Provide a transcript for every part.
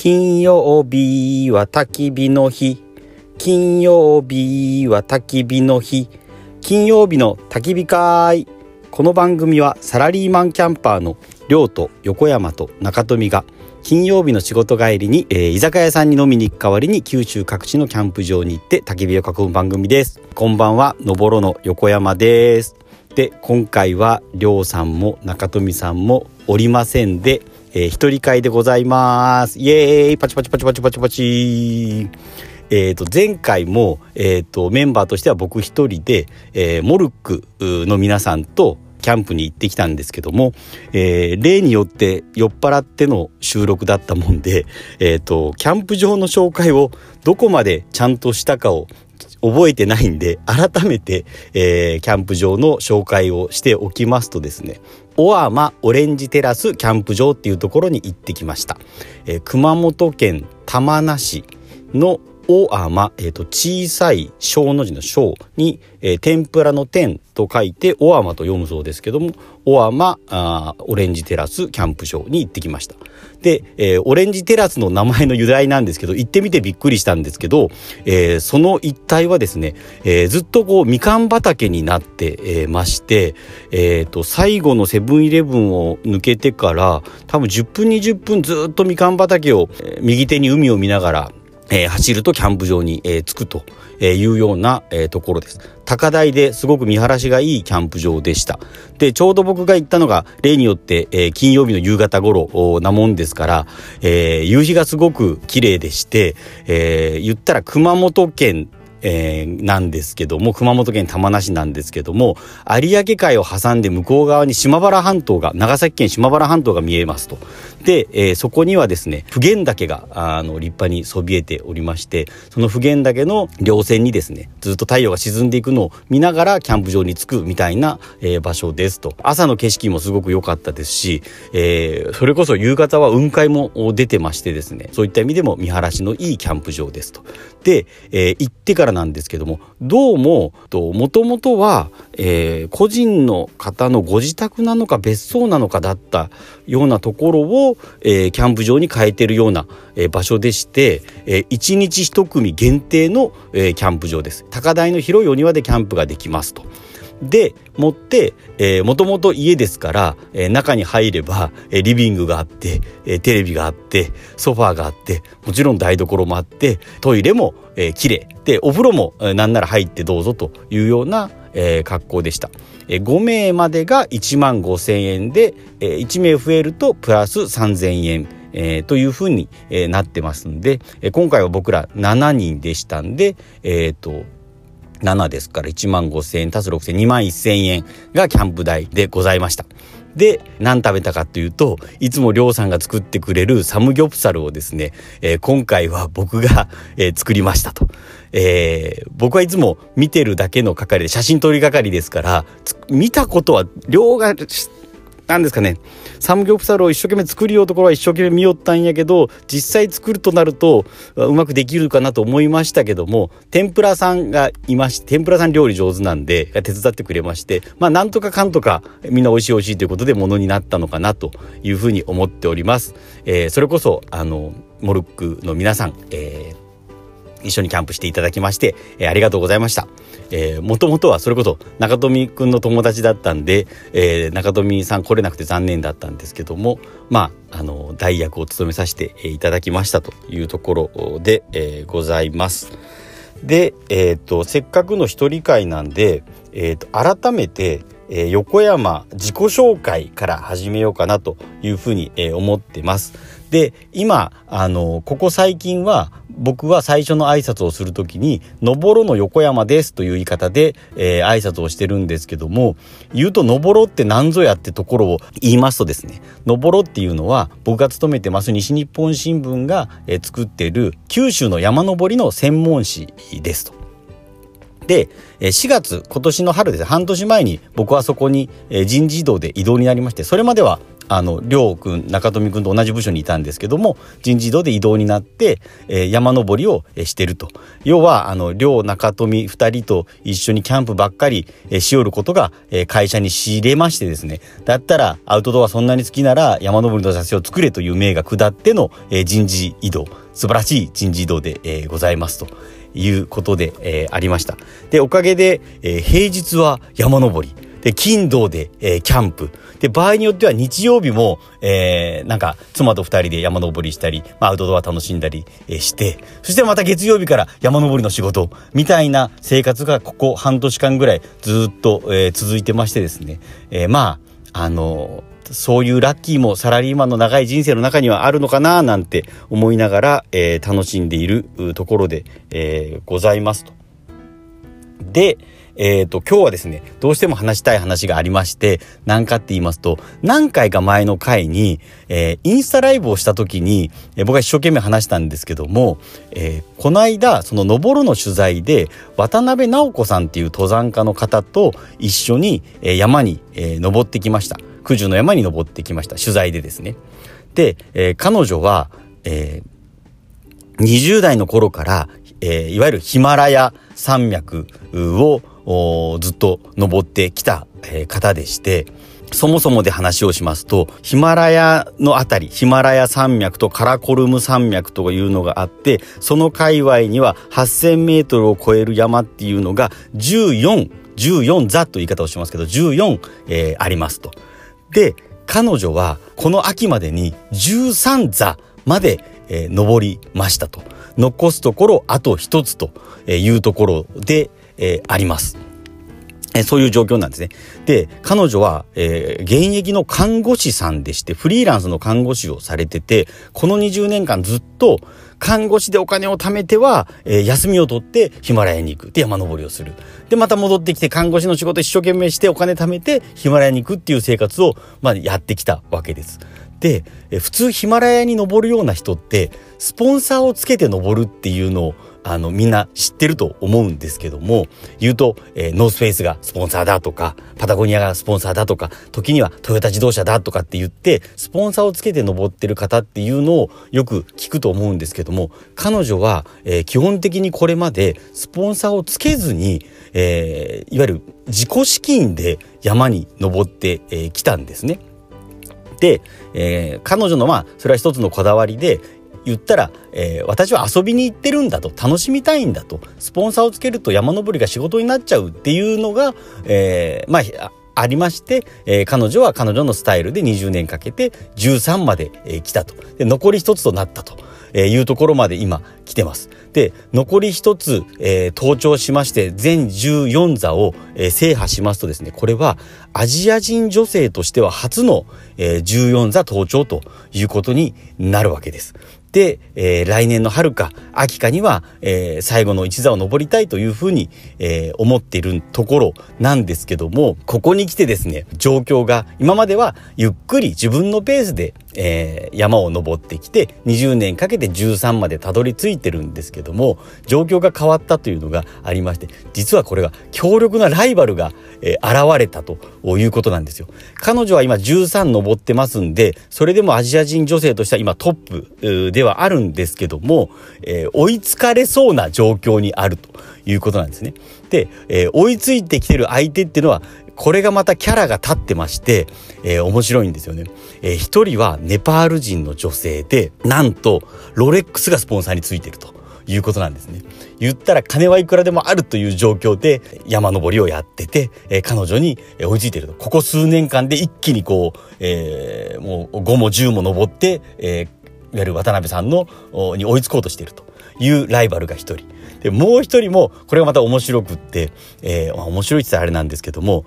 金曜日は焚き火の日。金曜日は焚き火の日。金曜日の焚き火会。この番組はサラリーマンキャンパーの亮と横山と中富が金曜日の仕事帰りに、居酒屋さんに飲みに行く代わりに九州各地のキャンプ場に行って焚き火を囲む番組です。こんばんは、のぼろの横山です。で、今回は亮さんも中富さんもおりませんで、一人会でございます。イエーイ、パチパチパチパチパチパチ。前回も、メンバーとしては僕一人で、モルックの皆さんとキャンプに行ってきたんですけども、例によって酔っ払っての収録だったもんで、キャンプ場の紹介をどこまでちゃんとしたかを覚えてないんで、改めて、キャンプ場の紹介をしておきますとですね、小浜オレンジテラスキャンプ場っていうところに行ってきました。熊本県玉名市の小浜、小さい小の字の小に、天ぷらの天と書いて小浜と読むそうですけども、小浜オレンジテラスキャンプ場に行ってきました。で、オレンジテラスの名前の由来なんですけど、行ってみてびっくりしたんですけど、その一帯はですね、ずっとこうみかん畑になって、まして、最後のセブンイレブンを抜けてから多分10分20分ずっとみかん畑を、右手に海を見ながら走るとキャンプ場に着くというようなところです。高台ですごく見晴らしがいいキャンプ場でした。で、ちょうど僕が行ったのが例によって金曜日の夕方頃なもんですから、夕日がすごく綺麗でして、言ったら熊本県なんですけども、熊本県玉名市なんですけども、有明海を挟んで向こう側に島原半島が、長崎県島原半島が見えますと。で、そこにはですね、普賢岳が立派にそびえておりまして、その普賢岳の稜線にですね、ずっと太陽が沈んでいくのを見ながらキャンプ場に着くみたいな、場所ですと。朝の景色もすごく良かったですし、それこそ夕方は雲海も出てましてですね、そういった意味でも見晴らしのいいキャンプ場ですと。で、行ってからなんですけども、どうももともとは、個人の方のご自宅なのか別荘なのかだったようなところを、キャンプ場に変えてるような、場所でして、1日1組限定の、キャンプ場です。高台の広いお庭でキャンプができますと。でもって、もともと家ですから、中に入れば、リビングがあって、テレビがあって、ソファーがあって、もちろん台所もあって、トイレも、綺麗で、お風呂も、なんなら入ってどうぞというような、格好でした。5名までが15,000円で、1名増えるとプラス3,000円。というふうに、なってますんで、今回は僕ら7人でしたんで、7ですから 15,000円足す 6,000 21,000円がキャンプ代でございました。で、何食べたかというと、いつも亮さんが作ってくれるサムギョプサルをですね、今回は僕が、作りましたと。僕はいつも見てるだけの係で、写真撮り係ですから、見たことは亮がなんですかね、サムギョプサルを一生懸命作るようところは一生懸命見よったんやけど、実際作るとなるとうまくできるかなと思いましたけども、天ぷらさんがいまして、天ぷらさん料理上手なんで手伝ってくれまして、まあなんとかかんとかみんなおいしいおいしいということでものになったのかなというふうに思っております。それこそモルックの皆さん、一緒にキャンプしていただきまして、ありがとうございました。もともとはそれこそ中富くんの友達だったんで、中富さん来れなくて残念だったんですけども、まあ代役を務めさせていただきましたというところで、ございます。で、せっかくの一人会なんで、改めて、横山自己紹介から始めようかなというふうに、思ってます。で、今ここ最近は僕は最初の挨拶をするときにのぼろの横山ですという言い方で、挨拶をしてるんですけども、言うとのぼろって何ぞやってところを言いますとですね、のぼろっていうのは僕が勤めてます西日本新聞が、作ってる九州の山登りの専門誌ですと。で、4月、今年の春です、半年前に僕はそこに人事異動で異動になりまして、それまでは亮君、中富君と同じ部署にいたんですけども、人事異動で異動になって、山登りをしてると。要は亮、中富2人と一緒にキャンプばっかりしおることが会社に仕入れましてですね、だったらアウトドアそんなに好きなら山登りの座席を作れという命が下っての人事異動、素晴らしい人事異動でございますということで、ありました。で、おかげで、平日は山登りで、金土で、キャンプで、場合によっては日曜日も、なんか妻と2人で山登りしたり、アウトドア楽しんだり、して、そしてまた月曜日から山登りの仕事みたいな生活がここ半年間ぐらいずっと、続いてましてですね、そういうラッキーもサラリーマンの長い人生の中にはあるのかななんて思いながら、楽しんでいるところで、ございますと。で、今日はですね、どうしても話したい話がありまして、何かって言いますと、何回か前の回に、インスタライブをした時に、僕が一生懸命話したんですけども、この間その登るの取材で渡辺直子さんっていう登山家の方と一緒に、山に、登ってきました。九十の山に登ってきました。取材でですね。で、彼女は、20代の頃から、いわゆるヒマラヤ山脈をずっと登ってきた、方でして、そもそもで話をしますと、ヒマラヤのあたり、ヒマラヤ山脈とカラコルム山脈というのがあって、その界隈には8000メートルを超える山っていうのが14座という言い方をしますけど、14、ありますと。で、彼女はこの秋までに13座まで、登りましたと。残すところあと一つというところで、あります。そういう状況なんですね。で、彼女は、現役の看護師さんでして、フリーランスの看護師をされてて、この20年間ずっと看護師でお金を貯めては、休みを取ってヒマラヤに行く。で、山登りをする。で、また戻ってきて看護師の仕事一生懸命してお金貯めてヒマラヤに行くっていう生活を、やってきたわけです。で、普通ヒマラヤに登るような人ってスポンサーをつけて登るっていうのをみんな知ってると思うんですけども、言うと、ノースフェイスがスポンサーだとか、パタゴニアがスポンサーだとか、時にはトヨタ自動車だとかって言ってスポンサーをつけて登ってる方っていうのをよく聞くと思うんですけども、彼女は、基本的にこれまでスポンサーをつけずに、いわゆる自己資金で山に登ってきたんですね。で、彼女のそれは一つのこだわりで、言ったら、私は遊びに行ってるんだと、楽しみたいんだと、スポンサーをつけると山登りが仕事になっちゃうっていうのが、ありまして、彼女は彼女のスタイルで20年かけて13まで、来たと。で、残り一つとなったというところまで今来てます。で、残り一つ、登頂しまして、全14座を、制覇しますとですね、これはアジア人女性としては初の、14座登頂ということになるわけです。で、来年の春か秋かには、最後の一座を登りたいというふうに、思っているところなんですけども、ここに来てですね、状況が、今まではゆっくり自分のペースで、山を登ってきて20年かけて13までたどり着いてるんですけども、状況が変わったというのがありまして、実はこれが強力なライバルが、現れたということなんですよ。彼女は今13登ってますんで、それでもアジア人女性としては今トップではあるんですけども、追いつかれそうな状況にあるということなんですね。で、追いついてきてる相手っていうのは、これがまたキャラが立ってまして、面白いんですよね。一人はネパール人の女性で、なんとロレックスがスポンサーについてるということなんですね。言ったら金はいくらでもあるという状況で山登りをやってて、彼女に追いついてると。ここ数年間で一気にこう、もう5も10も登って、いわゆる渡辺さんに追いつこうとしているというライバルが一人で、もう一人もこれがまた面白くって、面白いって言ったらあれなんですけども、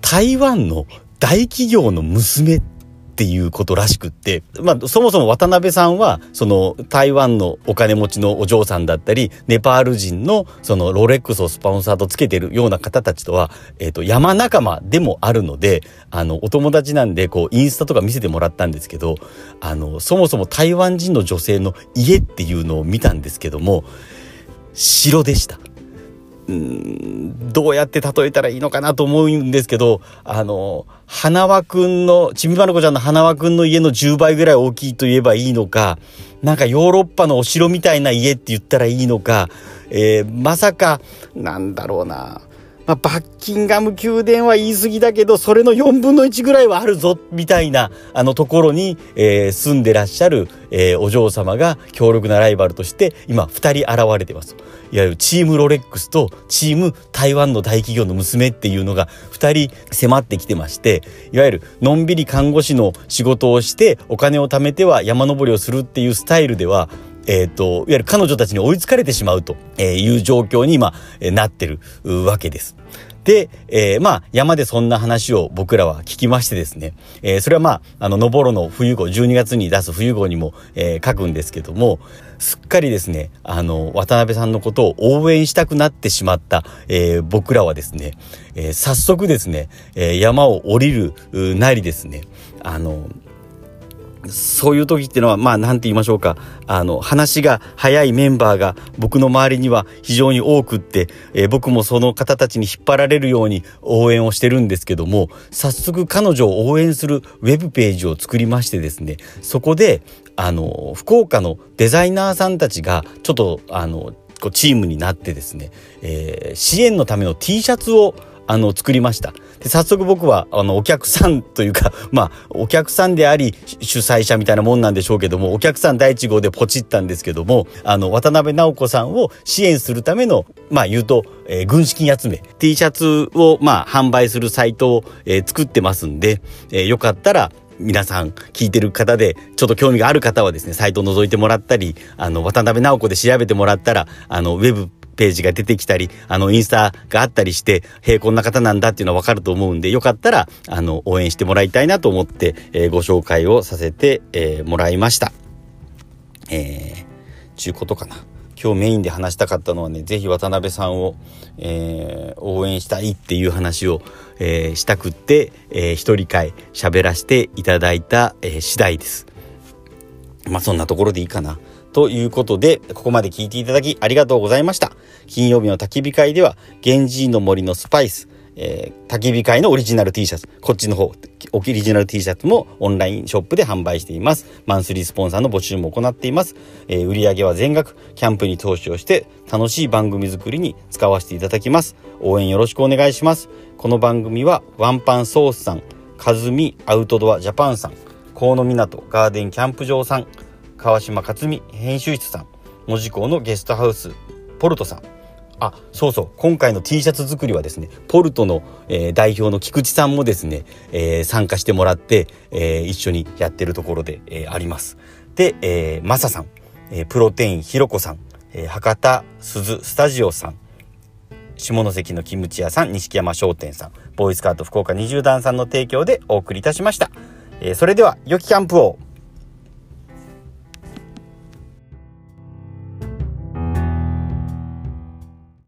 台湾の大企業の娘っていうことらしくって、そもそも渡辺さんはその台湾のお金持ちのお嬢さんだったり、ネパール人のそのロレックスをスポンサーとつけてるような方たちとは、山仲間でもあるので、お友達なんで、こうインスタとか見せてもらったんですけど、そもそも台湾人の女性の家っていうのを見たんですけども、城でした。どうやって例えたらいいのかなと思うんですけど、花輪くんの、ちびまる子ちゃんの花輪くんの家の10倍ぐらい大きいと言えばいいのか、なんかヨーロッパのお城みたいな家って言ったらいいのか、まさか、なんだろうな、バッキンガム宮殿は言い過ぎだけど、それの4分の1ぐらいはあるぞ、みたいな、ところに、住んでらっしゃる、お嬢様が強力なライバルとして、今、2人現れてます。いわゆるチームロレックスと、チーム台湾の大企業の娘っていうのが、2人迫ってきてまして、いわゆる、のんびり看護師の仕事をして、お金を貯めては山登りをするっていうスタイルでは、いわゆる彼女たちに追いつかれてしまうという状況に今なってるわけです。で、山でそんな話を僕らは聞きましてですね、それはのぼろの冬号、12月に出す冬号にも、書くんですけども、すっかりですね、渡辺さんのことを応援したくなってしまった、僕らはですね、早速ですね、山を降りるなりですね、そういう時ってのは、なんて言いましょうか。話が早いメンバーが僕の周りには非常に多くって、僕もその方たちに引っ張られるように応援をしてるんですけども、早速彼女を応援するウェブページを作りましてですね、そこで、福岡のデザイナーさんたちが、ちょっと、チームになってですね、支援のための T シャツを作りました。で、早速僕は、お客さんというか、お客さんであり、主催者みたいなもんなんでしょうけども、お客さん第1号でポチったんですけども、渡辺直子さんを支援するための、言うと、軍資金集め、T シャツを、販売するサイトを、作ってますんで、よかったら、皆さん聞いてる方でちょっと興味がある方はですね、サイトを覗いてもらったり、渡辺直子で調べてもらったら、ウェブページが出てきたり、インスタがあったりして、こんな方なんだっていうのはわかると思うんで、よかったら、応援してもらいたいなと思って、ご紹介をさせて、もらいました。ちゅうことかな。今日メインで話したかったのはね、ぜひ渡辺さんを、応援したいっていう話を、したくって、一人会喋らせていただいた、次第です。そんなところでいいかな。ということで、ここまで聞いていただきありがとうございました。金曜日の焚き火会では、源氏の森のスパイス、焚き火会のオリジナル T シャツ、こっちの方、オリジナル T シャツもオンラインショップで販売しています。マンスリースポンサーの募集も行っています。売上は全額、キャンプに投資をして、楽しい番組作りに使わせていただきます。応援よろしくお願いします。この番組は、ワンパンソースさん、かずみアウトドアジャパンさん、河野港ガーデンキャンプ場さん、川島克美編集室さん、門司港のゲストハウスポルトさん、今回の T シャツ作りはですね、ポルトの、代表の菊池さんもですね、参加してもらって、一緒にやってるところで、あります。で、マサさん、プロテインひろこさん、博多鈴スタジオさん、下関のキムチ屋さん、錦山商店さん、ボーイスカート福岡20段さんの提供でお送りいたしました。それでは良きキャンプを。